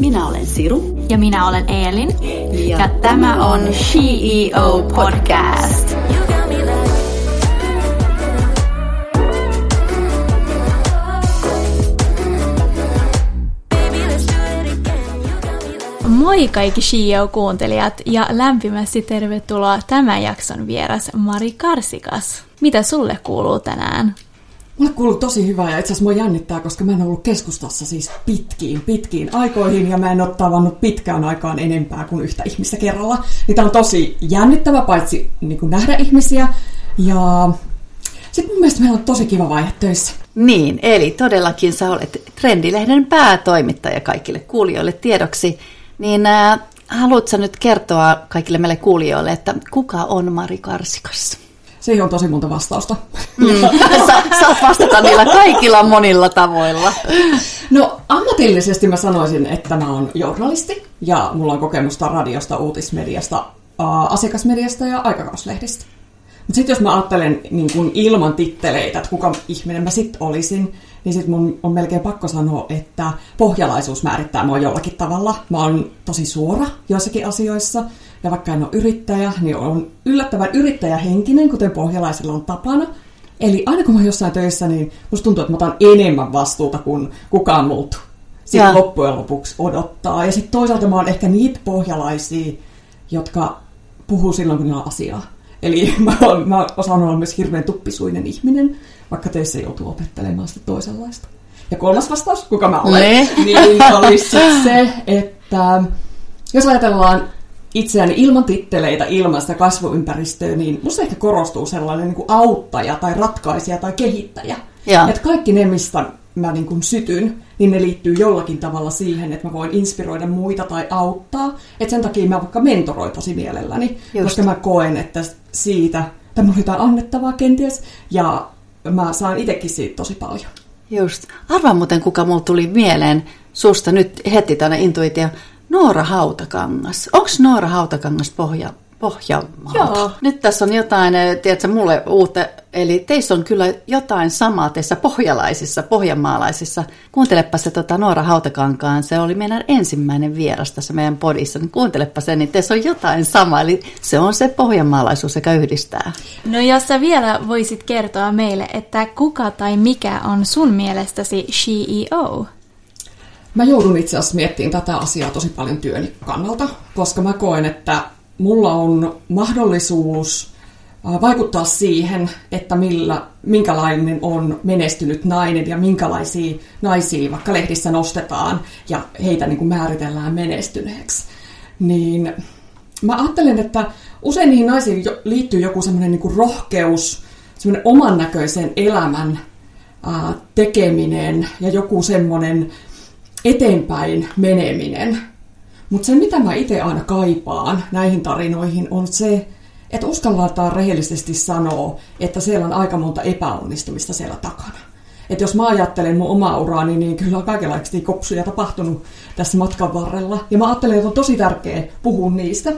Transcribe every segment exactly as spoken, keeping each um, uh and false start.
Minä olen Siru. Ja minä olen Eelin. Ja, ja tämä on C E O Podcast. Moi kaikki C E O-kuuntelijat ja lämpimästi tervetuloa tämän jakson vieras Mari Karsikas. Mitä sulle kuuluu tänään? Mulle kuuluu tosi hyvää ja itse asiassa mua jännittää, koska mä en ollut keskustassa siis pitkiin, pitkiin aikoihin ja mä en ole tavannut pitkään aikaan enempää kuin yhtä ihmistä kerralla. Niin tää on tosi jännittävä paitsi niin kuin nähdä ihmisiä ja sitten mun mielestä meillä on tosi kiva vaihe töissä. Niin, eli todellakin sä olet Trendilehden päätoimittaja kaikille kuulijoille tiedoksi. Niin äh, haluatko nyt kertoa kaikille meille kuulijoille, että kuka on Mari Karsikas? Siihen on tosi monta vastausta. Mm. Sa- saat vastata niillä kaikilla monilla tavoilla. No ammatillisesti mä sanoisin, että mä oon journalisti ja mulla on kokemusta radiosta, uutismediasta, ää, asiakasmediasta ja aikakauslehdistä. Mutta sitten jos mä ajattelen niin kun ilman titteleitä, että kuka ihminen mä sitten olisin, niin sitten mun on melkein pakko sanoa, että pohjalaisuus määrittää mua jollakin tavalla. Mä oon tosi suora joissakin asioissa, ja vaikka en ole yrittäjä, niin oon yllättävän yrittäjähenkinen, kuten pohjalaisilla on tapana. Eli aina kun mä oon jossain töissä, niin musta tuntuu, että mä otan enemmän vastuuta kuin kukaan muut. Sitten loppujen lopuksi odottaa. Ja sitten toisaalta mä oon ehkä niitä pohjalaisia, jotka puhuu silloin, kun ne on asiaa. Eli mä, olen, mä osaan olla myös hirveän tuppisuinen ihminen, vaikka töissä joutuu opettelemaan sitä toisenlaista. Ja kolmas vastaus, kuka mä olen, ne. niin olisi se, että jos ajatellaan itseäni ilman titteleitä, ilman sitä kasvuympäristöä, niin musta ehkä korostuu sellainen niin kuin auttaja tai ratkaisija tai kehittäjä. Ja. Että kaikki ne, mistä mä niin kuin sytyn, niin ne liittyy jollakin tavalla siihen, että mä voin inspiroida muita tai auttaa. Että sen takia mä vaikka mentoroin tosi mielelläni, Just. koska mä koen, että siitä, tai mulla on jotain annettavaa kenties, ja mä saan itsekin siitä tosi paljon. Just. Arvaa muuten, kuka mulla tuli mieleen susta nyt heti tänä intuitio, Noora Hautakangas. Onko Noora Hautakangas pohja, Pohjanmaalta? Joo. Nyt tässä on jotain, tiedätkö, mulle uutta, eli teissä on kyllä jotain samaa teissä pohjalaisissa, pohjanmaalaisissa. Kuuntelepa se tota Noora Hautakankaan, se oli meidän ensimmäinen vieras tässä meidän podissa, niin kuuntelepa se, niin teissä on jotain samaa, eli se on se pohjanmaalaisuus, joka yhdistää. No jos sä vielä voisit kertoa meille, että kuka tai mikä on sun mielestäsi C E O? Mä joudun itse asiassa miettimään tätä asiaa tosi paljon työni kannalta, koska mä koen, että mulla on mahdollisuus vaikuttaa siihen, että millä, minkälainen on menestynyt nainen ja minkälaisia naisia vaikka lehdissä nostetaan ja heitä niin kuin määritellään menestyneeksi. Niin mä ajattelen, että usein niihin naisiin liittyy joku semmoinen niin kuin rohkeus, semmoinen oman näköisen elämän ää, tekeminen ja joku semmoinen eteenpäin meneminen. Mutta se, mitä mä itse aina kaipaan näihin tarinoihin, on se, että uskalletaan rehellisesti sanoa, että siellä on aika monta epäonnistumista siellä takana. Että jos mä ajattelen mun omaa uraani, niin kyllä on kaikenlaisia kopsuja tapahtunut tässä matkan varrella. Ja mä ajattelen, että on tosi tärkeää puhua niistä,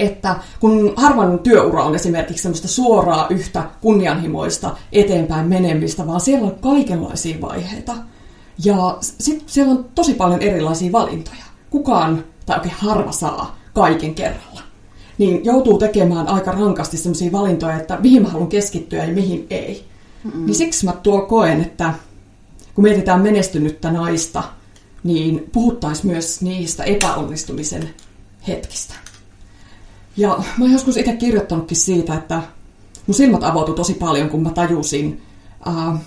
että kun harvan työura on esimerkiksi semmoista suoraa yhtä kunnianhimoista eteenpäin menemistä, vaan siellä on kaikenlaisia vaiheita. Ja sitten siellä on tosi paljon erilaisia valintoja. Kukaan, tai oikein harva saa kaiken kerralla, niin joutuu tekemään aika rankasti sellaisia valintoja, että mihin mä haluan keskittyä ja mihin ei. Mm-mm. Niin siksi mä tuo koen, että kun mietitään menestynyttä naista, niin puhuttaisiin myös niistä epäonnistumisen hetkistä. Ja mä oon joskus itse kirjoittanutkin siitä, että mun silmät avautu tosi paljon, kun mä tajusin, äh,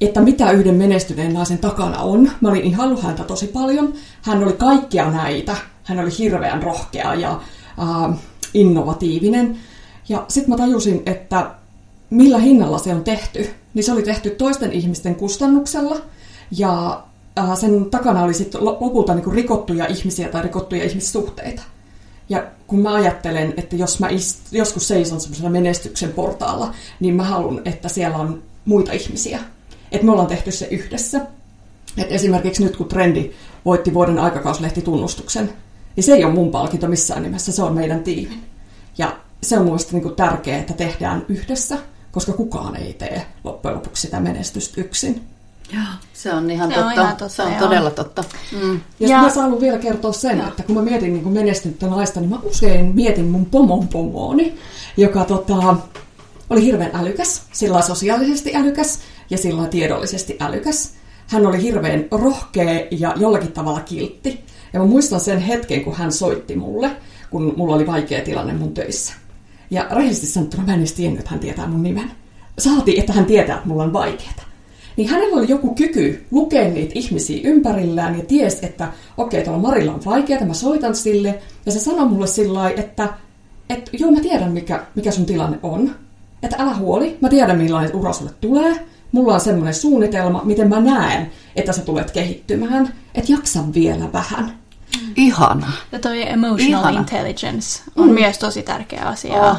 että mitä yhden menestyneen naisen takana on. Mä olin ihannut häntä tosi paljon. Hän oli kaikkia näitä. Hän oli hirveän rohkea ja äh, innovatiivinen. Ja sit mä tajusin, että millä hinnalla se on tehty. Niin se oli tehty toisten ihmisten kustannuksella. Ja äh, sen takana oli sit lopulta niinku rikottuja ihmisiä tai rikottuja ihmissuhteita. Ja kun mä ajattelen, että jos mä ist- joskus seison semmoisella menestyksen portaalla, niin mä haluan, että siellä on muita ihmisiä. Että me ollaan tehty se yhdessä. Et esimerkiksi nyt, kun Trendi voitti vuoden aikakauslehti-tunnustuksen, niin se ei ole mun palkinto missään nimessä, se on meidän tiimin. Ja se on mielestäni niin tärkeää, että tehdään yhdessä, koska kukaan ei tee loppujen lopuksi sitä menestystä yksin. Se on ihan se totta. On ihan totta. Se on todella totta. Mm. Ja, ja mä saanut vielä kertoa sen, ja. että kun mä mietin niin kun menestynyttä naista, niin mä usein mietin mun pomon pomooni, joka tota, oli hirveän älykäs, sillä sosiaalisesti älykäs ja sillä tiedollisesti älykäs. Hän oli hirveän rohkea ja jollakin tavalla kiltti. Ja mä muistan sen hetken, kun hän soitti mulle, kun mulla oli vaikea tilanne mun töissä. Ja rehellisesti sanottuna mä en edes tiennyt, että hän tietää mun nimen. Saatiin, että hän tietää, että mulla on vaikeeta. Niin hänellä oli joku kyky lukea niitä ihmisiä ympärillään ja ties, että okei, okay, tuolla Marilla on vaikeeta, mä soitan sille. Ja se sanoi mulle sillä lailla, että, että joo, mä tiedän, mikä, mikä sun tilanne on. Että älä huoli, mä tiedän, millainen ura sulle tulee. Mulla on semmoinen suunnitelma, miten mä näen, että sä tulet kehittymään. Että jaksa vielä vähän. Mm. Ihanaa. Ja toi emotional Ihana. intelligence on mm. myös tosi tärkeä asia oh.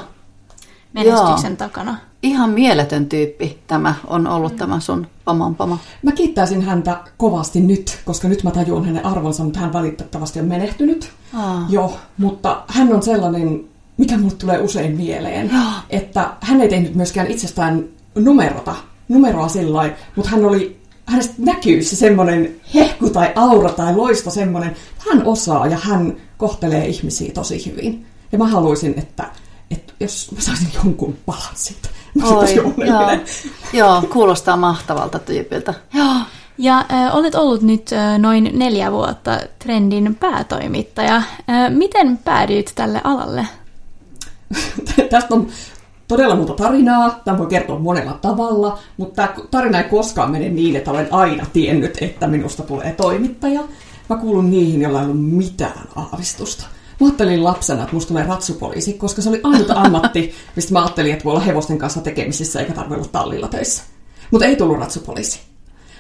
menestyksen Joo. takana. Ihan mieletön tyyppi tämä on ollut mm. tämä sun paman pama. Mä kiittäisin häntä kovasti nyt, koska nyt mä tajuan hänen arvonsa, mutta hän valitettavasti on menehtynyt. Ah. Joo, mutta hän on sellainen, mikä mulle tulee usein mieleen, ah. että hän ei tehnyt myöskään itsestään numerota, numeroa sillain, mutta hän oli... hänestä näkyy se semmoinen hehku tai aura tai loisto semmoinen. Hän osaa ja hän kohtelee ihmisiä tosi hyvin. Ja mä haluaisin, että, että jos mä saisin jonkun palan siitä. Oi, joo. joo, kuulostaa mahtavalta tyypiltä. Joo. Ja äh, olet ollut nyt äh, noin neljä vuotta Trendin päätoimittaja. Äh, miten päädyit tälle alalle? Tästä on... todella muuta tarinaa, tämän voi kertoa monella tavalla, mutta tarina ei koskaan mene niin, että olen aina tiennyt, että minusta tulee toimittaja. Mä kuulun niihin, joilla ei ollut mitään aavistusta. Mä ajattelin lapsena, että musta tulee ratsupoliisi, koska se oli ainoa ammatti, mistä mä ajattelin, että voi olla hevosten kanssa tekemisissä eikä tarvitse olla tallilla töissä. Mutta ei tullut ratsupoliisi.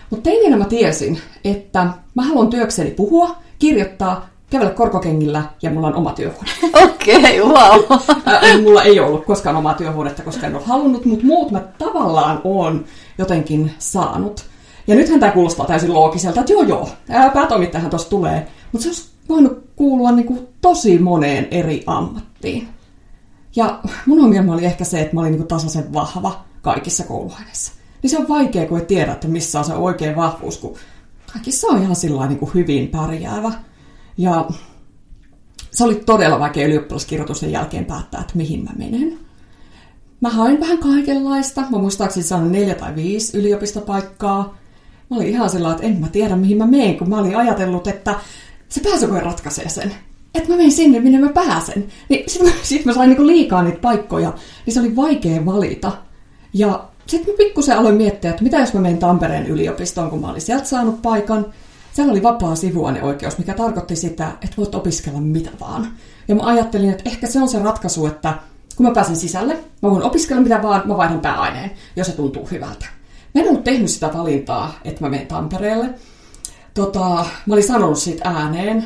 Mutta teineenä mä tiesin, että mä haluan työkseni puhua, kirjoittaa, kävellä korkokengillä ja mulla on oma työhuone. Okei, okay, wow. Mulla ei ollut koskaan omaa työhuonetta, koska en ole halunnut, mutta muut mä tavallaan oon jotenkin saanut. Ja nythän tämä kuulostaa täysin loogiselta, että joo joo, päätoimittajahan tuossa tulee. Mutta se olisi voinut kuulua niinku tosi moneen eri ammattiin. Ja mun ongelma oli ehkä se, että mä olin niinku tasaisen vahva kaikissa kouluaineissa. Niin se on vaikea, kun ei tiedä, että missä on se oikea vahvuus, kun kaikissa on ihan sillä lailla niinku hyvin pärjäävä. Ja se oli todella vaikea ylioppilaskirjoitusten jälkeen päättää, että mihin mä menen. Mä hain vähän kaikenlaista. Mä muistaakseni saanut neljä tai viisi yliopistopaikkaa. Mä olin ihan sillä että en mä tiedä, mihin mä menen, kun mä olin ajatellut, että se pääsykoe ratkaisee sen. Että mä menen sinne, minne mä pääsen. Niin sit mä, sit mä sain niinku liikaa niitä paikkoja, niin se oli vaikea valita. Ja sit mä pikkusen aloin miettiä, että mitä jos mä menen Tampereen yliopistoon, kun mä olin sieltä saanut paikan. Siellä oli vapaa sivuaineoikeus, mikä tarkoitti sitä, että voit opiskella mitä vaan. Ja mä ajattelin, että ehkä se on se ratkaisu, että kun mä pääsen sisälle, mä voin opiskella mitä vaan, mä vaihdan pääaineen, jos se tuntuu hyvältä. Mä en ollut tehnyt sitä valintaa, että mä menen Tampereelle. Tota, mä olin sanonut siitä ääneen,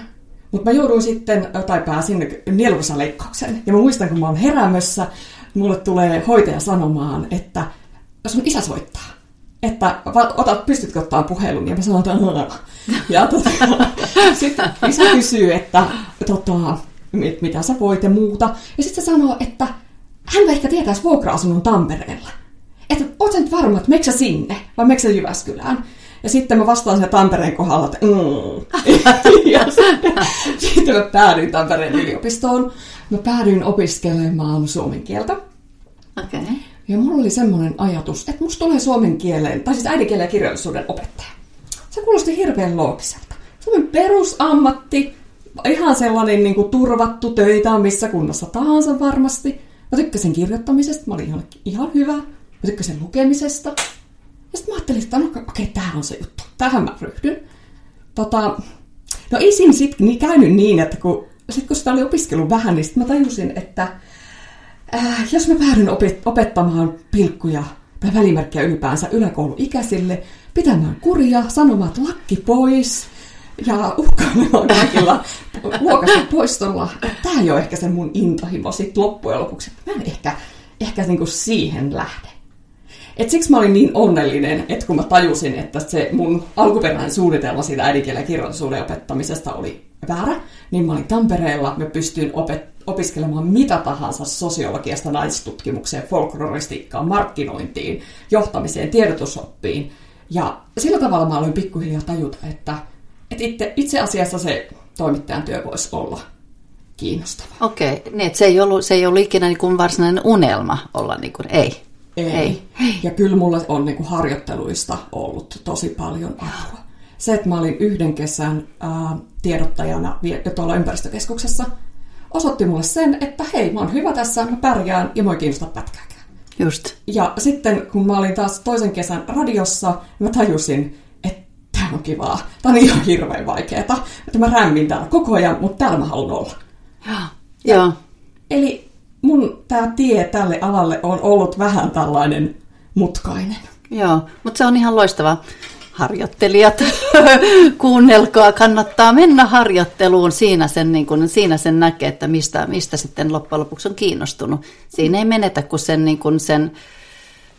mutta mä jouduin sitten, tai pääsin nielukesäleikkaukseen. Ja mä muistan, kun mä oon heräämössä, mulle tulee hoitaja sanomaan, että sun isä soittaa. Että otat, pystytkö ottaa puhelun, ja mä sanon, että ja tota, sitten isä kysyy, että tota, mit, mitä sä voit ja muuta. Ja sitten se sanoo, että hän ehkä tietäisi vuokra-asunnon Tampereella. Että oot sä nyt varma, että meikö sä sinne vai meikö sä Jyväskylään? Ja sitten mä vastaan sen Tampereen kohdalla, että mm. ja sitten, sitten mä päädyin Tampereen yliopistoon. Mä päädyin opiskelemaan suomen kieltä. Okei. Okay. Ja mulla oli semmoinen ajatus, että musta tulee suomen kieleen, tai siis äidinkielen ja kirjallisuuden opettaja. Se kuulosti hirveän loogiselta. Semmoinen perusammatti, ihan sellainen niin kuin turvattu töitä on missä kunnassa tahansa varmasti. Mä tykkäsin kirjoittamisesta, mä olin ihan, ihan hyvä. Mä tykkäsin lukemisesta. Ja sitten mä ajattelin, että no, okei, okay, tämähän on se juttu. Tähän mä ryhdyn. Tota, no ei siinä sitten käynyt niin, että kun, sit kun sitä oli opiskellut vähän, niin sitten mä tajusin, että Äh, jos mä päädyin opettamaan pilkkuja tai välimerkkejä ylipäänsä yläkouluikäisille, pitämään kuria, sanomaan, että lakki pois ja uhkailemaan kaikilla luokasta poistolla, että tää ei ole ehkä se mun intohimo sit loppujen lopuksi. Mä en ehkä, ehkä niinku siihen lähde. Et siksi mä olin niin onnellinen, että kun mä tajusin, että se mun alkuperäinen suunnitelma siitä äidinkielen ja kirjallisuuden opettamisesta oli väärä, niin mä olin Tampereella, mä pystyin opettamaan opiskelemaan mitä tahansa sosiologiasta, naistutkimukseen, folkloristiikkaan, markkinointiin, johtamiseen, tiedotusoppiin. Ja sillä tavalla mä aloin pikkuhiljaa tajuta, että, että itse, itse asiassa se toimittajan työ voisi olla kiinnostavaa. Okei, niin se ei ollut, se ei ollut ikinä niin kuin varsinainen unelma olla niin kuin, ei. ei. Ei. Ja kyllä mulla on niin kuin harjoitteluista ollut tosi paljon apua. Se, että mä olin yhden kesän ää, tiedottajana tuolla ympäristökeskuksessa, osoitti mulle sen, että hei, mä oon hyvä tässä, mä pärjään ja mua ei kiinnosta pätkääkään. Just. Ja sitten, kun mä olin taas toisen kesän radiossa, mä tajusin, että tää on kivaa. Tää on ihan hirveän vaikeeta. Että mä rämmin täällä koko ajan, mutta täällä mä haluan olla. Ja, ja. Ja, eli mun tää tie tälle alalle on ollut vähän tällainen mutkainen. Joo, mutta se on ihan loistavaa. Harjoittelijat, kuunnelkaa, kannattaa mennä harjoitteluun, siinä sen, niin kun, siinä sen näkee, että mistä, mistä sitten loppujen lopuksi on kiinnostunut. Siinä ei menetä kuin sen, niin kun sen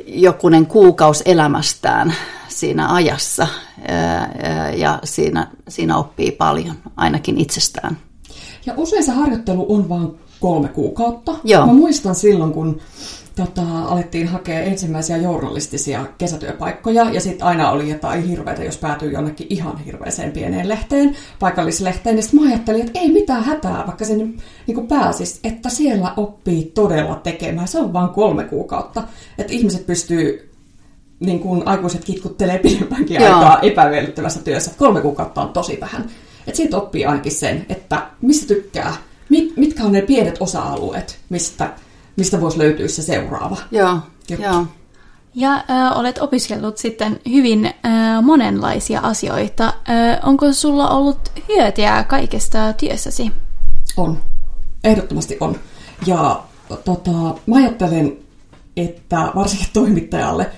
jokunen kuukausi elämästään siinä ajassa, ja siinä, siinä oppii paljon, ainakin itsestään. Ja usein se harjoittelu on vain kolme kuukautta. Joo. Mä muistan silloin, kun... Tota, alettiin hakea ensimmäisiä journalistisia kesätyöpaikkoja, ja sitten aina oli jotain hirveätä, jos päätyy jonnekin ihan hirveäseen pieneen lehteen, paikallislehteen, ja sitten mä ajattelin, että ei mitään hätää, vaikka sinne niin pääsisi, että siellä oppii todella tekemään. Se on vain kolme kuukautta, että ihmiset pystyy, niin kuin aikuiset kitkuttelee pidempäänkin Joo. aikaa epämiellyttävässä työssä, kolme kuukautta on tosi vähän. Että siitä oppii ainakin sen, että mistä tykkää, mit, mitkä on ne pienet osa-alueet, mistä... Mistä voisi löytyä se seuraava? Joo, joo. Ja ö, olet opiskellut sitten hyvin ö, monenlaisia asioita. Ö, onko sulla ollut hyötyä kaikesta työssäsi? On. Ehdottomasti on. Ja tota, mä ajattelen, että varsinkin toimittajalle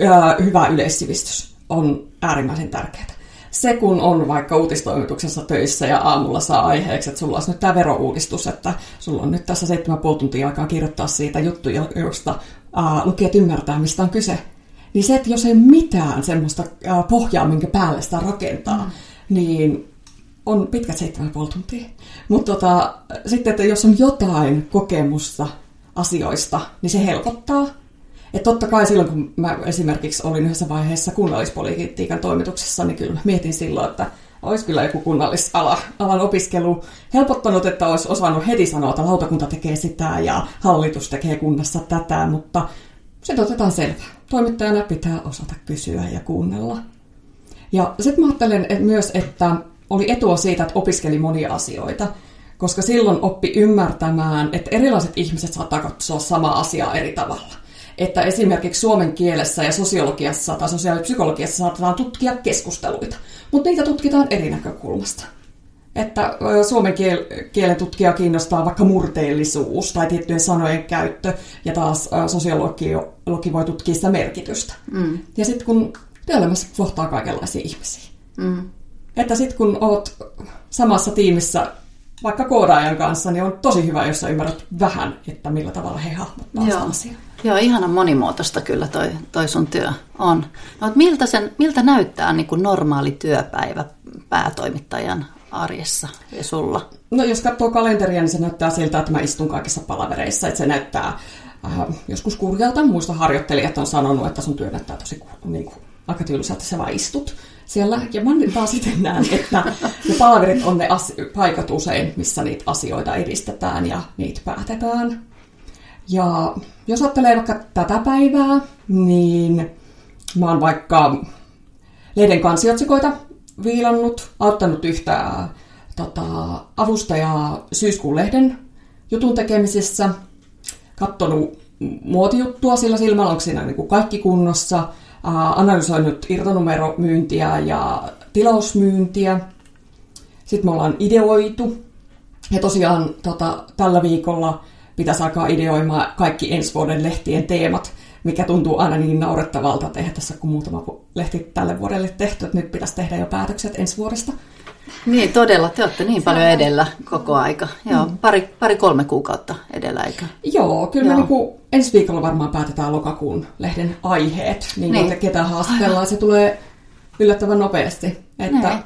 ö, hyvä yleissivistys on äärimmäisen tärkeää. Se, kun on vaikka uutistoimituksessa töissä ja aamulla saa aiheeksi, että sulla on nyt tämä verouudistus, että sulla on nyt tässä seitsemän puoli tuntia aikaa kirjoittaa siitä juttuja, josta ää, lukijat ymmärtää, mistä on kyse. Niin se, että jos ei mitään semmoista ää, pohjaa, minkä päälle sitä rakentaa, mm. niin on pitkät seitsemän puoli tuntia. Mutta tota, sitten, että jos on jotain kokemusta asioista, niin se helpottaa. Et totta kai silloin, kun mä esimerkiksi olin yhdessä vaiheessa kunnallispolitiikan toimituksessa, niin kyllä mietin silloin, että olisi kyllä joku kunnallisalan opiskelu helpottanut, että olisi osannut heti sanoa, että lautakunta tekee sitä ja hallitus tekee kunnassa tätä, mutta se otetaan selvää. Toimittajana pitää osata kysyä ja kuunnella. Ja sitten mä ajattelen että myös, että oli etua siitä, että opiskeli monia asioita, koska silloin oppi ymmärtämään, että erilaiset ihmiset saattaa katsoa samaa asiaa eri tavalla. Että esimerkiksi suomen kielessä ja sosiologiassa tai sosiaalipsykologiassa saatetaan tutkia keskusteluita, mutta niitä tutkitaan eri näkökulmasta. Että suomen kielen tutkija kiinnostaa vaikka murteellisuus tai tiettyjen sanojen käyttö, ja taas sosiologi voi tutkia sitä merkitystä. Mm. Ja sitten kun työelämässä kohtaa kaikenlaisia ihmisiä. Mm. Että sitten kun olet samassa tiimissä vaikka koodaajan kanssa, niin on tosi hyvä, jos sä ymmärrät vähän, että millä tavalla he hahmottaa sitä asiaa. Joo, ihanan monimuotoista kyllä toi, toi sun työ on. No, miltä, sen, miltä näyttää niin kuin normaali työpäivä päätoimittajan arjessa ja sulla? No jos katsoo kalenteria, niin se näyttää siltä, että mä istun kaikissa palavereissa. Että se näyttää äh, joskus kurjalta. Muista harjoittelijat on sanonut, että sun työ näyttää tosi niin kuin, aika tylsältä, että sä vaan istut siellä. Ja mä taas sitten näen, että ne palaverit on ne as- paikat usein, missä niitä asioita edistetään ja niitä päätetään. Ja jos ajattelee vaikka tätä päivää, niin mä oon vaikka lehden kansiotsikoita viilannut, auttanut yhtä tota, avustajaa syyskuun lehden jutun tekemisessä, katsonut muotijuttua sillä silmällä, onko siinä niin kuin kaikki kunnossa, ää, analysoinut irtonumeromyyntiä ja tilausmyyntiä. Sitten me ollaan ideoitu ja tosiaan tota, tällä viikolla pitäisi alkaa ideoimaan kaikki ensi vuoden lehtien teemat, mikä tuntuu aina niin naurettavalta tehdä tässä, kun muutama lehti tälle vuodelle tehty, että nyt pitäisi tehdä jo päätökset ensi vuodesta. Niin, todella. Te olette niin paljon edellä koko aika. Joo, mm. pari, pari kolme kuukautta edellä, eikö? Joo, kyllä Joo. me niin kuin, ensi viikolla varmaan päätetään lokakuun lehden aiheet, niin, niin. Ketä haastellaan. Se tulee yllättävän nopeasti, että... Näin.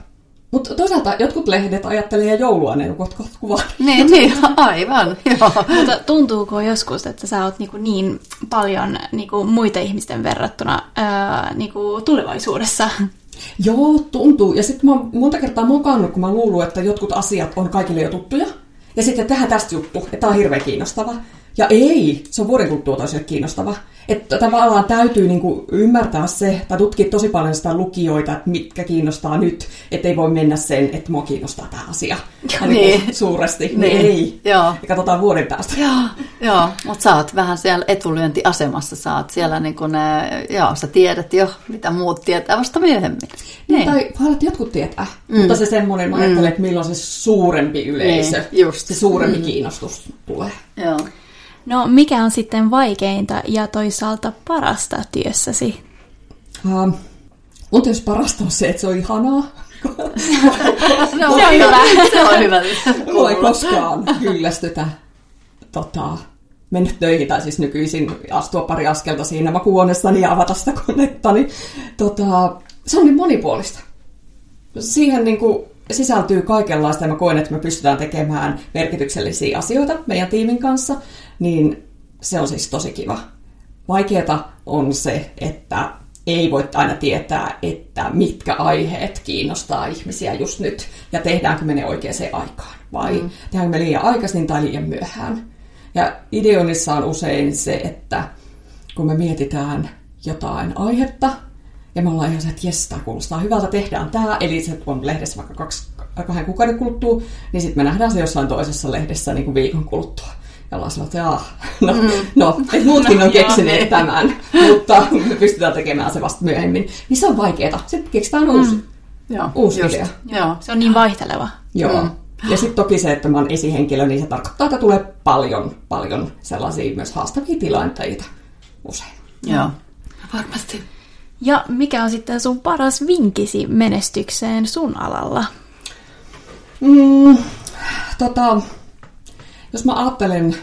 Mutta toisaalta jotkut lehdet ajattelee joulua ne jotkut kuvaa. Niin, niin, aivan. Joo. Mutta tuntuuko joskus, että sä oot niinku niin paljon niinku muita ihmisten verrattuna ää, niinku tulevaisuudessa? Joo, tuntuu. Ja sitten mä monta kertaa mokannut, kun mä oon luullut, että jotkut asiat on kaikille jo tuttuja. Ja sitten tehdään tästä juttu, että tää on hirveän kiinnostava. Ja ei, se on vuoden kulttuuta asioita kiinnostava. Että tavallaan täytyy niinku ymmärtää se, tai tutkia tosi paljon sitä lukijoita, että mitkä kiinnostaa nyt, ettei voi mennä sen, että mua kiinnostaa tämä asia. Ja niin. Niin suuresti, niin, niin ei. Joo. Ja katsotaan vuoden päästä. Joo, joo. Mutta sä oot vähän siellä etulyöntiasemassa, sä oot siellä niin kuin, joo, sä tiedät jo, mitä muut tietää vasta myöhemmin. Niin. Tai haluat jotkut tietää, mm. mutta se semmoinen, mä ajattelen, että milloin se suurempi yleisö, niin, just. Se suurempi mm. kiinnostus tulee. Joo. No, mikä on sitten vaikeinta ja toisaalta parasta työssäsi? Um, mun tietysti parasta on se, että se on ihanaa. No, se on hyvä. Se on hyvä. Mulla ei koskaan kyllästytä tota, mennä töihin, tai siis nykyisin astua pari askelta siinä makuuhuoneessani ja avata sitä konettani. Tota, se on niin monipuolista. Siihen niin kuin sisältyy kaikenlaista, ja mä koen, että me pystytään tekemään merkityksellisiä asioita meidän tiimin kanssa, niin se on siis tosi kiva. Vaikeeta on se, että ei voi aina tietää, että mitkä aiheet kiinnostaa ihmisiä just nyt, ja tehdäänkö me ne oikeaan aikaan, vai mm. tehdäänkö me liian aikaisin tai liian myöhään. Ja ideoinnissa on usein se, että kun me mietitään jotain aihetta, ja me ollaan ihan se, että jes, tämä kuulostaa hyvältä, tehdään tämä. Eli se on lehdessä vaikka kaksi, kahden kuukauden kuluttua, niin sitten me nähdään se jossain toisessa lehdessä niin kuin viikon kuluttua. Ja ollaan sanoo, että no, mm. no et muutkin no, on keksineet joo, tämän, mutta me pystytään tekemään se vasta myöhemmin. Niin se on vaikeeta. Sitten keksitään uusi, mm. joo, uusi idea. Joo, se on niin vaihteleva. Joo. Mm. Ja sitten toki se, että mä oon esihenkilö, niin se tarkoittaa, että tulee paljon, paljon sellaisia myös haastavia tilanteita usein. Joo, varmasti. Ja mikä on sitten sun paras vinkisi menestykseen sun alalla? Mm, tota, jos mä ajattelen,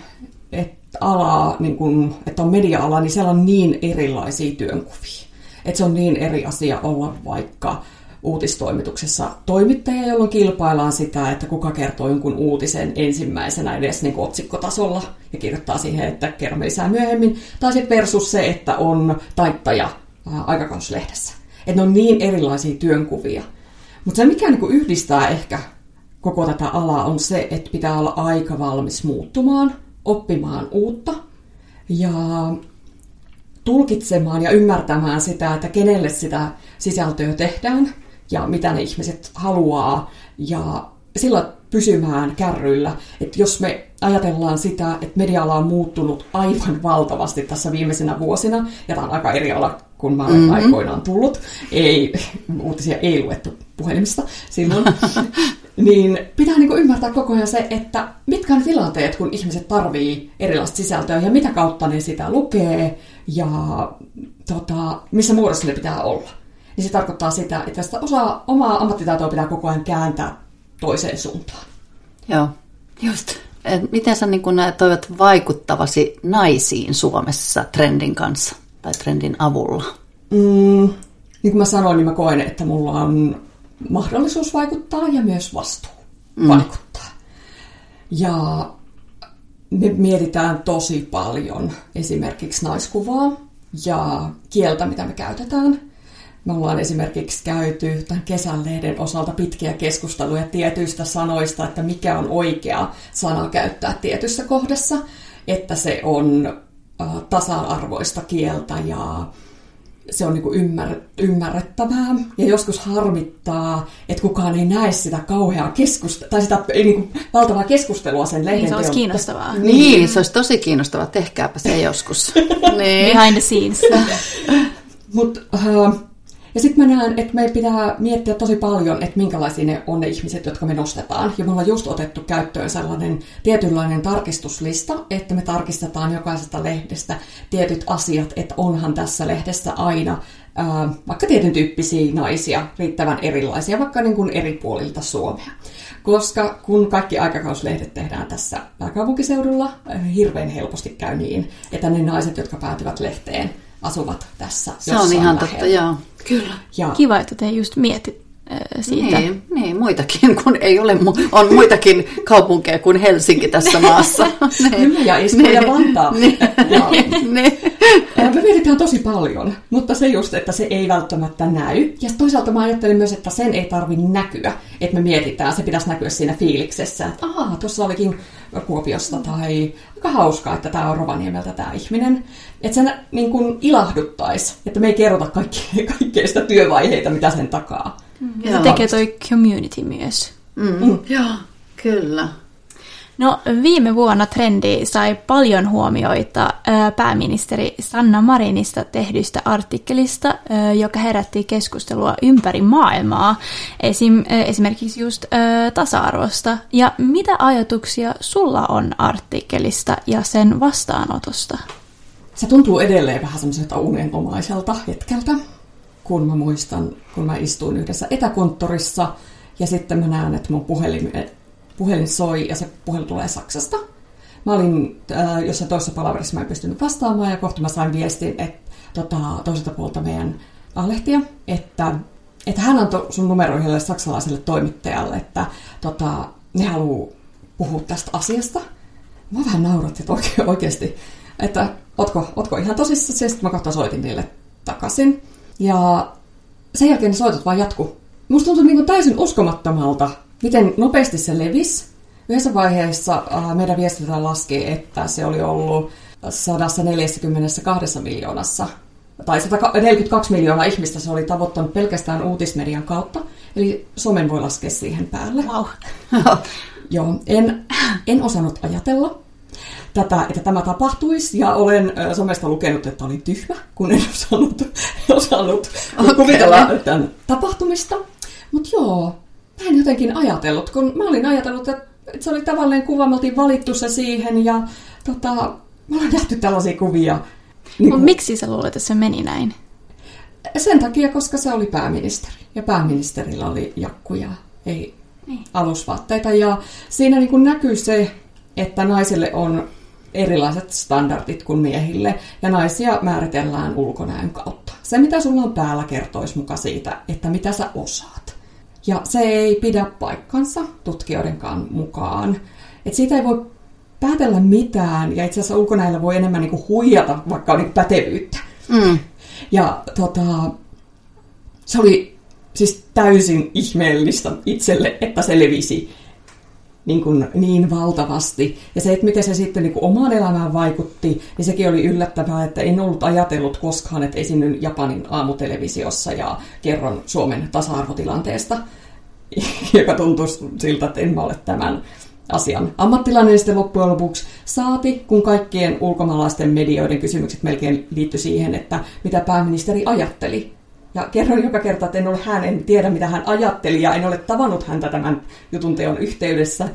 että, alaa, niin kun, että on media-ala, niin siellä on niin erilaisia työnkuvia. Että se on niin eri asia olla vaikka uutistoimituksessa toimittaja, jolloin kilpaillaan sitä, että kuka kertoo jonkun uutisen ensimmäisenä edes niin kuin otsikkotasolla ja kirjoittaa siihen, että kerromme lisää myöhemmin. Tai sitten versus se, että on taittaja aikakauslehdessä. Että ne on niin erilaisia työnkuvia. Mutta se, mikä niinku yhdistää ehkä koko tätä alaa, on se, että pitää olla aika valmis muuttumaan, oppimaan uutta ja tulkitsemaan ja ymmärtämään sitä, että kenelle sitä sisältöä tehdään ja mitä ne ihmiset haluaa ja silloin pysymään kärryillä. Että jos me ajatellaan sitä, että media-ala on muuttunut aivan valtavasti tässä viimeisenä vuosina, ja tämä on aika eri ala kun mä olen mm-hmm. aikoinaan tullut, ei, uutisia ei luettu puhelimista silloin, niin pitää niinku ymmärtää koko ajan se, että mitkä on tilanteet, kun ihmiset tarvii erilaista sisältöä, ja mitä kautta ne sitä lukee, ja tota, missä muodossa ne pitää olla. Niin se tarkoittaa sitä, että sitä osaa omaa ammattitaitoa pitää koko ajan kääntää toiseen suuntaan. Joo, just. Miten sä niin kun toivot vaikuttavasi naisiin Suomessa trendin kanssa tai trendin avulla? Mm, niin kuin mä sanoin, niin mä koen, että mulla on mahdollisuus vaikuttaa ja myös vastuu mm. vaikuttaa. Ja me mietitään tosi paljon esimerkiksi naiskuvaa ja kieltä, mitä me käytetään. Me ollaan esimerkiksi käyty tämän kesänlehden osalta pitkiä keskusteluja tietyistä sanoista, että mikä on oikea sana käyttää tietyssä kohdassa, että se on tasa-arvoista kieltä ja se on niin kuin ymmär- ymmärrettävää. Ja joskus harmittaa, että kukaan ei näe sitä kauheaa keskustelua, tai sitä niin kuin valtavaa keskustelua sen lehden. Niin, se olisi kiinnostavaa. Niin. niin, se olisi tosi kiinnostavaa. Tehkääpä se joskus. Niin. Behind the scenes. Mut, uh, ja sitten mä näen, että meidän pitää miettiä tosi paljon, että minkälaisia ne on ne ihmiset, jotka me nostetaan. Ja me ollaan just otettu käyttöön sellainen tietynlainen tarkistuslista, että me tarkistetaan jokaisesta lehdestä tietyt asiat, että onhan tässä lehdessä aina ää, vaikka tietyn tyyppisiä naisia, riittävän erilaisia, vaikka niin kuin eri puolilta Suomea. Koska kun kaikki aikakauslehdet tehdään tässä pääkaupunkiseudulla, hirveän helposti käy niin, että ne naiset, jotka päätyvät lehteen, asuvat tässä jossain lähellä. Se on ihan lähellä. Totta, joo. Kyllä. Ja kiva, että te just mietit, siitä. Niin, niin, muitakin, kun ei ole, on muitakin kaupunkeja kuin Helsinki tässä maassa. Kyllä, ja Espoo ja Vantaa. Me mietitään tosi paljon, mutta se just, että se ei välttämättä näy. Ja toisaalta mä ajattelin myös, että sen ei tarvitse näkyä, että me mietitään, se pitäisi näkyä siinä fiiliksessä, että ahaa, tuossa olikin Kuopiosta, tai aika hauskaa, että tämä on Rovaniemeltä tämä ihminen. Että sen niin kuin ilahduttaisi, että me ei kerrota kaikkea, kaikkea sitä työvaiheita, mitä sen takaa. Ja se tekee toi community myös. Mm. Mm. Joo, kyllä. No, viime vuonna Trendi sai paljon huomioita pääministeri Sanna Marinista tehdystä artikkelista, joka herätti keskustelua ympäri maailmaa, esim, esimerkiksi just tasa-arvosta. Ja mitä ajatuksia sulla on artikkelista ja sen vastaanotosta? Se tuntuu edelleen vähän semmoiselta unenomaiselta hetkeltä, kun mä muistan, kun mä istuin yhdessä etäkonttorissa ja sitten mä näen, että mun puhelin, puhelin soi ja se puhelin tulee Saksasta. Mä olin äh, jossain toisessa palaverissa, mä en pystynyt vastaamaan ja kohta mä sain viestin että, tota, toiselta puolta meidän A-lehtiä, että, että hän antoi sun numero yhdelle saksalaiselle toimittajalle, että tota, ne haluaa puhua tästä asiasta. Mä vähän nauratti oikein, oikeasti, että ootko, ootko ihan tosissaan, ja sitten mä kohta soitin niille takaisin. Ja sen jälkeen ne soitot vaan jatkuu. Musta tuntui niin kuin täysin uskomattomalta, miten nopeasti se levisi. Yhdessä vaiheessa meidän viestintä laski, että se oli ollut sata neljäkymmentäkaksi miljoonassa, tai sata neljäkymmentäkaksi miljoonaa ihmistä se oli tavoittanut pelkästään uutismedian kautta. Eli somen voi laskea siihen päälle. Wow. Joo, en, en osannut ajatella tätä, että tämä tapahtuisi, ja olen somesta lukenut, että olin tyhmä, kun en osannut, osannut okay. kuvitella tämän tapahtumista. Mutta joo, mä en jotenkin ajatellut, kun mä olin ajatellut, että se oli tavallaan kuva, me oltiin valittu se siihen, ja tota, mä olen nähty tällaisia kuvia. Niin kun... Miksi sä luulet, että se meni näin? Sen takia, koska se oli pääministeri, ja pääministerillä oli jakkuja, ei niin. alusvaatteita, ja siinä niin kun näkyy se, että naisille on erilaiset standardit kuin miehille, ja naisia määritellään ulkonäön kautta. Se, mitä sulla on päällä, kertoisi muka siitä, että mitä sä osaat. Ja se ei pidä paikkansa tutkijoidenkaan mukaan. Et siitä ei voi päätellä mitään, ja itse asiassa ulkonäöllä voi enemmän niinku huijata, vaikka on niinku pätevyyttä. Mm. Ja tota, se oli siis täysin ihmeellistä itselle, että se levisi. Niin, kuin, niin valtavasti. Ja se, että miten se sitten niin kuin omaan elämään vaikutti, niin sekin oli yllättävää, että en ollut ajatellut koskaan, että esiinnyin Japanin aamutelevisiossa ja kerron Suomen tasa-arvotilanteesta, joka tuntui siltä, että en ole tämän asian ammattilainen sitten loppujen lopuksi saati, kun kaikkien ulkomaalaisten medioiden kysymykset melkein liittyi siihen, että mitä pääministeri ajatteli. Ja kerron joka kerta, että en ole hän, en tiedä mitä hän ajatteli ja en ole tavannut häntä tämän jutun teon yhteydessä.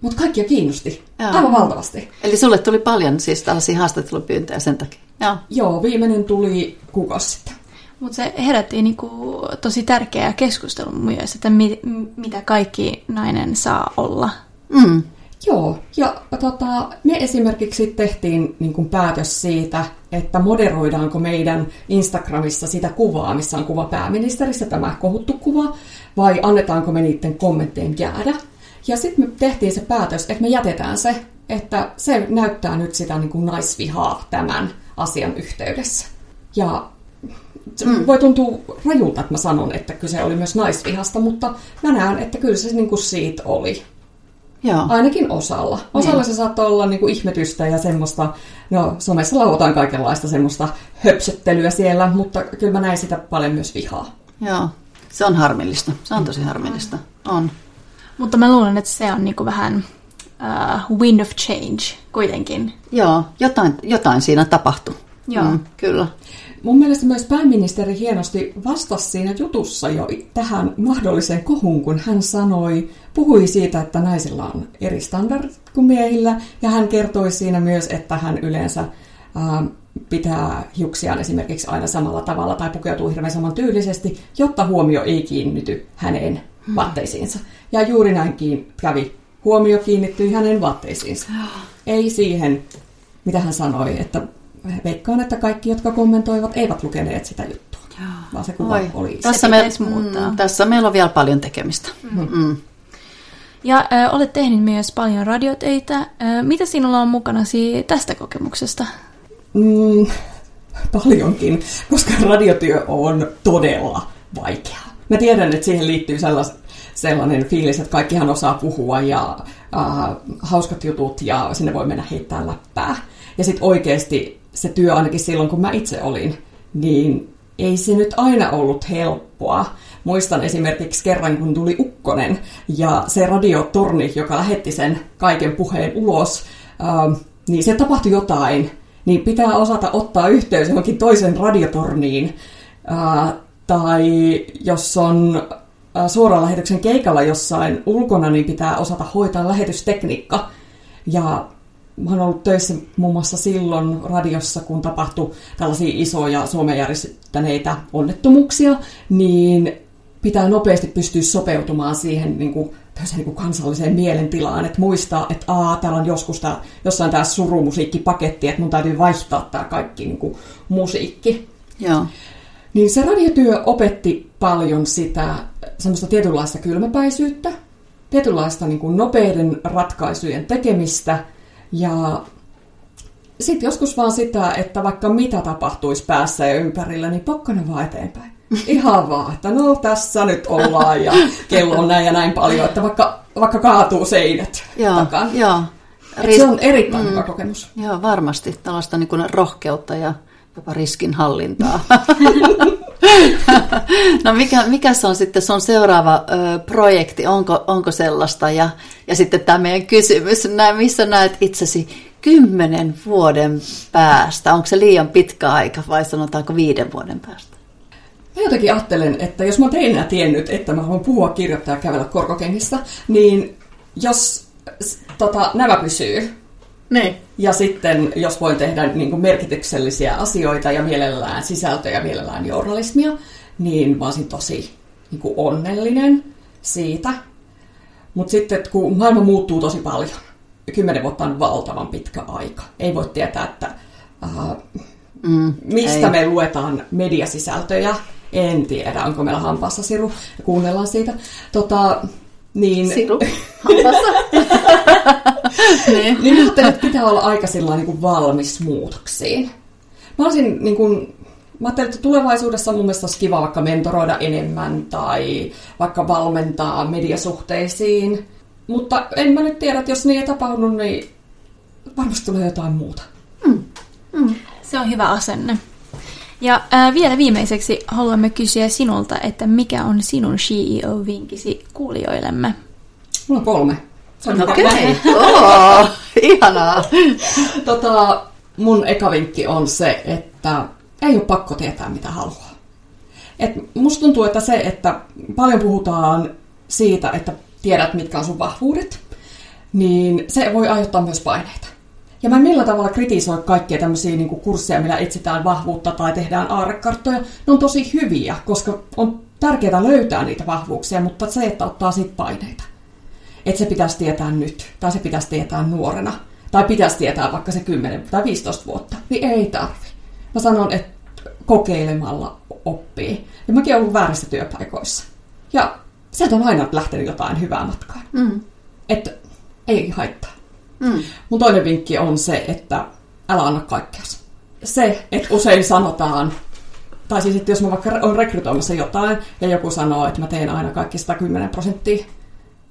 Mutta kaikkia kiinnosti, Jaa. aivan valtavasti. Eli sulle tuli paljon siis tällaisia haastattelupyyntöjä sen takia? Jaa. Joo, viimeinen tuli kuukausi sitten. Mutta se herätti niinku tosi tärkeää keskustelua myös, että mi- mitä kaikki nainen saa olla. Mm. Joo, ja tota, me esimerkiksi tehtiin niin kuin päätös siitä, että moderoidaanko meidän Instagramissa sitä kuvaa, missä on kuva pääministerissä, tämä kohuttu kuva, vai annetaanko me niiden kommenttien jäädä. Ja sitten me tehtiin se päätös, että me jätetään se, että se näyttää nyt sitä niin kuin naisvihaa tämän asian yhteydessä. Ja mm. voi tuntua rajulta, että mä sanon, että kyse oli myös naisvihasta, mutta mä näen, että kyllä se niin kuin siitä oli. Joo. Ainakin osalla. Osalla niin. Se saattoi olla niinku ihmetystä ja semmoista, no somessa lauotaan kaikenlaista semmoista höpsöttelyä siellä, mutta kyllä mä näin sitä paljon myös vihaa. Joo, se on harmillista. Se on tosi harmillista. On. Mutta mä luulen, että se on niinku vähän uh, wind of change kuitenkin. Joo, jotain, jotain siinä tapahtui. Joo. Mm, kyllä. Mun mielestä myös pääministeri hienosti vastasi siinä jutussa jo tähän mahdolliseen kohuun, kun hän sanoi, puhui siitä, että naisilla on eri standardit kuin miehillä, ja hän kertoi siinä myös, että hän yleensä ää, pitää hiuksiaan esimerkiksi aina samalla tavalla tai pukeutuu hirveän samantyylisesti, jotta huomio ei kiinnity hänen vaatteisiinsa. Ja juuri näinkin kävi. Huomio kiinnittyi hänen vaatteisiinsa. Ei siihen, mitä hän sanoi, että veikkaan, että kaikki, jotka kommentoivat, eivät lukeneet sitä juttua. vaan se kuva Oi. Oli. Tässä, me, mm, tässä meillä on vielä paljon tekemistä. Mm. Mm. Ja äh, olet tehnyt myös paljon radiotöitä. Äh, mitä sinulla on mukana tästä kokemuksesta? Mm, paljonkin, koska radiotyö on todella vaikeaa. Mä tiedän, että siihen liittyy sellas, sellainen fiilis, että kaikkihan osaa puhua ja äh, hauskat jutut ja sinne voi mennä heittää läppää. Ja sitten oikeasti se työ ainakin silloin, kun mä itse olin, niin ei se nyt aina ollut helppoa. Muistan esimerkiksi kerran, kun tuli Ukkonen ja se radiotorni, joka lähetti sen kaiken puheen ulos, äh, niin se tapahtui jotain. Niin pitää osata ottaa yhteys johonkin toisen radiotorniin. Äh, tai jos on äh, suoran lähetyksen keikalla jossain ulkona, niin pitää osata hoitaa lähetystekniikka. Ja mä oon ollut töissä muun muassa silloin radiossa, kun tapahtui tällaisia isoja Suomen järjestäneitä onnettomuuksia, niin pitää nopeasti pystyä sopeutumaan siihen niin kuin, niin kuin kansalliseen mielentilaan, että muistaa, että aa, täällä on joskus tää, jossain tämä surumusiikkipaketti, että mun täytyy vaihtaa tämä kaikki niin kuin, musiikki. Joo. Niin se radiotyö opetti paljon sitä semmoista tietynlaista kylmäpäisyyttä, tietynlaista niin kuin nopeiden ratkaisujen tekemistä. Ja sitten joskus vaan sitä, että vaikka mitä tapahtuisi päässä ja ympärillä, niin pakkana vaan eteenpäin. Ihan vaan, että no tässä nyt ollaan ja kello on näin ja näin paljon, että vaikka, vaikka kaatuu seinät takaa. Ris- se on erittäin mm, hyvä kokemus. Joo, varmasti. Tällaista niin kuin rohkeutta ja jopa riskinhallintaa. No mikä, mikä se on sitten sun seuraava ö, projekti, onko, onko sellaista? Ja, ja sitten tämä meidän kysymys, nää, missä näet itsesi kymmenen vuoden päästä? Onko se liian pitkä aika vai sanotaanko viiden vuoden päästä? Mä jotenkin ajattelen, että jos mä tein enää tiennyt, että mä haluan puhua, kirjoittaa ja kävellä korkokengistä, niin jos tota, nämä pysyy. Niin. Ja sitten, jos voin tehdä niin kuin merkityksellisiä asioita ja mielellään sisältöä ja mielellään journalismia, niin mä olisin tosi niin kuin onnellinen siitä. Mutta sitten, kun maailma muuttuu tosi paljon, kymmenen vuotta on valtavan pitkä aika. Ei voi tietää, että äh, mm, mistä ei. Me luetaan mediasisältöjä. En tiedä, onko meillä hampaassa siru. Kuunnellaan siitä. Tota, niin... Siru, hampaassa. Niin, mutta nyt pitää olla aika niin kuin valmis muutoksiin. Mä, olisin, niin kuin, mä ajattelin, että tulevaisuudessa mun mielestä olisi kiva vaikka mentoroida enemmän tai vaikka valmentaa mediasuhteisiin. Mutta en mä nyt tiedä, että jos niin ei tapahdu, niin varmasti tulee jotain muuta. Mm. Mm. Se on hyvä asenne. Ja äh, vielä viimeiseksi haluamme kysyä sinulta, että mikä on sinun C E O-vinkisi kuulijoillemme? Mulla on kolme. Okei, okay. oh, ihanaa. Tota, mun eka vinkki on se, että ei ole pakko tietää, mitä haluaa. Et musta tuntuu, että se, että paljon puhutaan siitä, että tiedät, mitkä on sun vahvuudet, niin se voi aiheuttaa myös paineita. Ja mä en millään tavalla kritisoi kaikkia tämmöisiä niin kuin kursseja, millä etsitään vahvuutta tai tehdään aarrekarttoja. Ne on tosi hyviä, koska on tärkeää löytää niitä vahvuuksia, mutta se, että ottaa siitä paineita. Että se pitäisi tietää nyt, tai se pitäisi tietää nuorena, tai pitäisi tietää vaikka se kymmenen tai viisitoista vuotta, niin ei tarvi. Mä sanon, että kokeilemalla oppii. Ja mäkin olen ollut väärissä työpaikoissa. Ja sieltä on aina lähtenyt jotain hyvää matkaan. Mm. Että ei haittaa. Mm. Mun toinen vinkki on se, että älä anna kaikkeasi. Se, että usein sanotaan, tai siis että jos mä vaikka olen rekrytoimassa jotain, ja joku sanoo, että mä teen aina kaikki sata kymmenen prosenttia,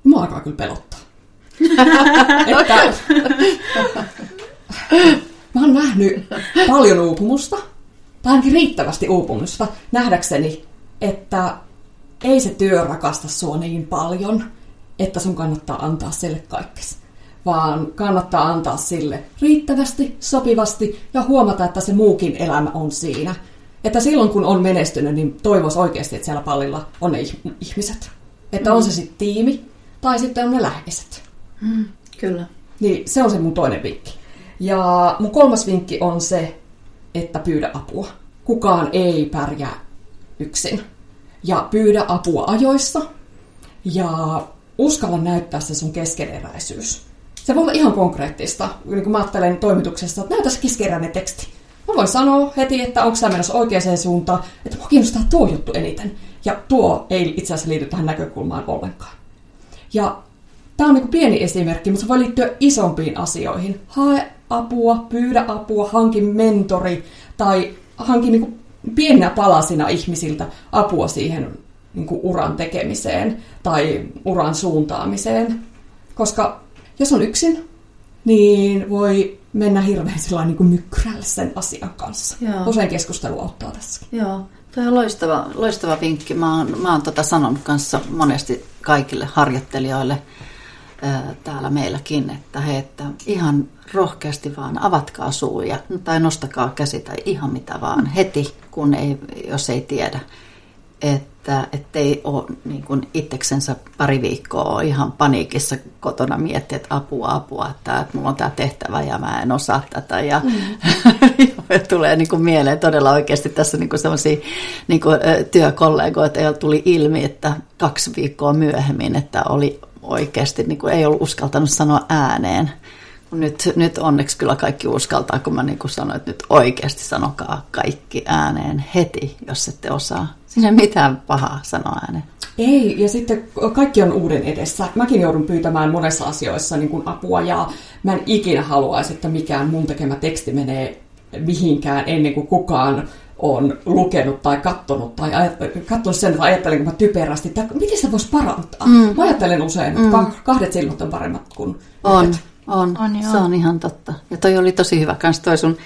mua alkaa kyllä pelottaa. Että, mä oon nähnyt paljon uupumusta, tai ainakin riittävästi uupumusta, nähdäkseni, että ei se työ rakasta sua niin paljon, että sun kannattaa antaa sille kaikkes. Vaan kannattaa antaa sille riittävästi, sopivasti ja huomata, että se muukin elämä on siinä. Että silloin kun on menestynyt, niin toivois oikeasti, että siellä pallilla on ne ihmiset. Että on se sitten tiimi. Tai sitten on ne läheiset. Mm, kyllä. Niin se on se mun toinen vinkki. Ja mun kolmas vinkki on se, että pyydä apua. Kukaan ei pärjää yksin. Ja pyydä apua ajoissa. Ja uskalla näyttää se sun keskeneräisyys. Se voi olla ihan konkreettista. Niin kun mä ajattelen toimituksessa, että näytä se keskeneräinen teksti. mä voin sanoa heti, että onko tämä menossa oikeaan suuntaan, että mua kiinnostaa tuo juttu eniten. Ja tuo ei itse asiassa liity tähän näkökulmaan ollenkaan. Ja tämä on niin kuin pieni esimerkki, mutta se voi liittyä isompiin asioihin. Hae apua, pyydä apua, hanki mentori tai hanki niin kuin pienenä palasina ihmisiltä apua siihen niin kuin uran tekemiseen tai uran suuntaamiseen. Koska jos on yksin, niin voi mennä hirveän sellainen niin kuin mykkyrälle sen asian kanssa. Joo. Usein keskustelu auttaa tässä. Joo. Tämä on loistava, loistava vinkki. Mä oon, mä oon tota sanonut kanssa monesti kaikille harjoittelijoille ää, täällä meilläkin, että he, että ihan rohkeasti vaan avatkaa suu ja, tai nostakaa käsi tai ihan mitä vaan heti, kun ei, jos ei tiedä. Että ei ole niin kuin itseksensä pari viikkoa ihan paniikissa kotona miettiä, että apua, apua, että, että mulla on tämä tehtävä ja mä en osaa tätä. Ja mm. tulee niin kuin mieleen todella oikeasti tässä niin kuin sellaisia niin kuin työkollegoita, joilla tuli ilmi, että kaksi viikkoa myöhemmin, että oli oikeasti, niin kuin ei ollut uskaltanut sanoa ääneen. Nyt, nyt onneksi kyllä kaikki uskaltaa, kun mä niin kuin sanoin, että nyt oikeasti sanokaa kaikki ääneen heti, jos ette osaa. Siinä ei mitään pahaa sanoa ääneen. Ei, ja sitten kaikki on uuden edessä. Mäkin joudun pyytämään monessa asioissa niin kuin apua, ja mä en ikinä haluaisi, että mikään mun tekemä teksti menee mihinkään ennen kuin kukaan on lukenut tai katsonut, tai katsonut sen, että ajattelen, kun mä typerästi, tai miten se voisi parantaa? Mm. Mä ajattelen usein, että mm. kahdet silmät on paremmat kuin on. Yhdet. On, on se on ihan totta. Ja toi oli tosi hyvä kans toi sun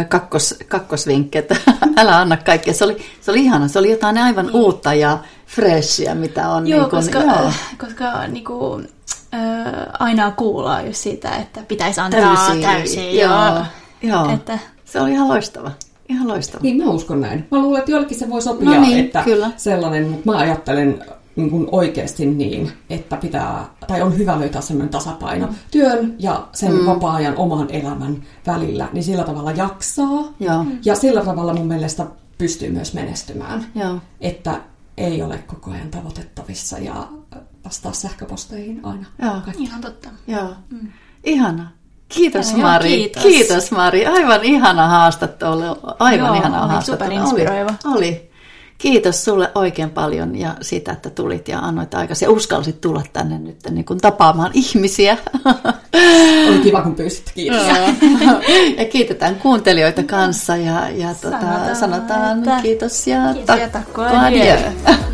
ö, kakkos, kakkosvinkki, että älä anna kaikkea. Se oli, se oli ihana, se oli jotain aivan mm. uutta ja freshia, mitä on. Joo, niin kun, koska, joo. koska niin kun, ö, aina kuullaan just siitä, että pitäisi antaa täysin. täysin joo. joo. joo. Että se oli ihan loistava. Ihan loistava. Niin mä uskon näin. Mä luulen, että jollekin se voi sopia, no niin, että kyllä. sellainen, mutta mä ajattelen... Niin kuin oikeasti niin, että pitää, tai on hyvä löytää semmoinen tasapaino työn ja sen mm. vapaa-ajan oman elämän välillä, niin sillä tavalla jaksaa. Ja, ja sillä tavalla mun mielestä pystyy myös menestymään. Ja. Että ei ole koko ajan tavoitettavissa ja vastaa sähköposteihin aina. Ja. Ihan totta. Ja. Mm. Ihana. Kiitos ja, Mari. Kiitos. kiitos Mari. Aivan ihana haastattelu. Aivan Joo, ihana haastattelu. Superinspiroiva. Oli. oli. Kiitos sulle oikein paljon ja siitä, että tulit ja annoit aikaisin ja uskalsit tulla tänne nyt niin kuin tapaamaan ihmisiä. Oli kiva, kun pyysit. Kiitos. Ja kiitetään kuuntelijoita kanssa ja, ja tuota, sanotaan, sanotaan kiitos ja takkoa.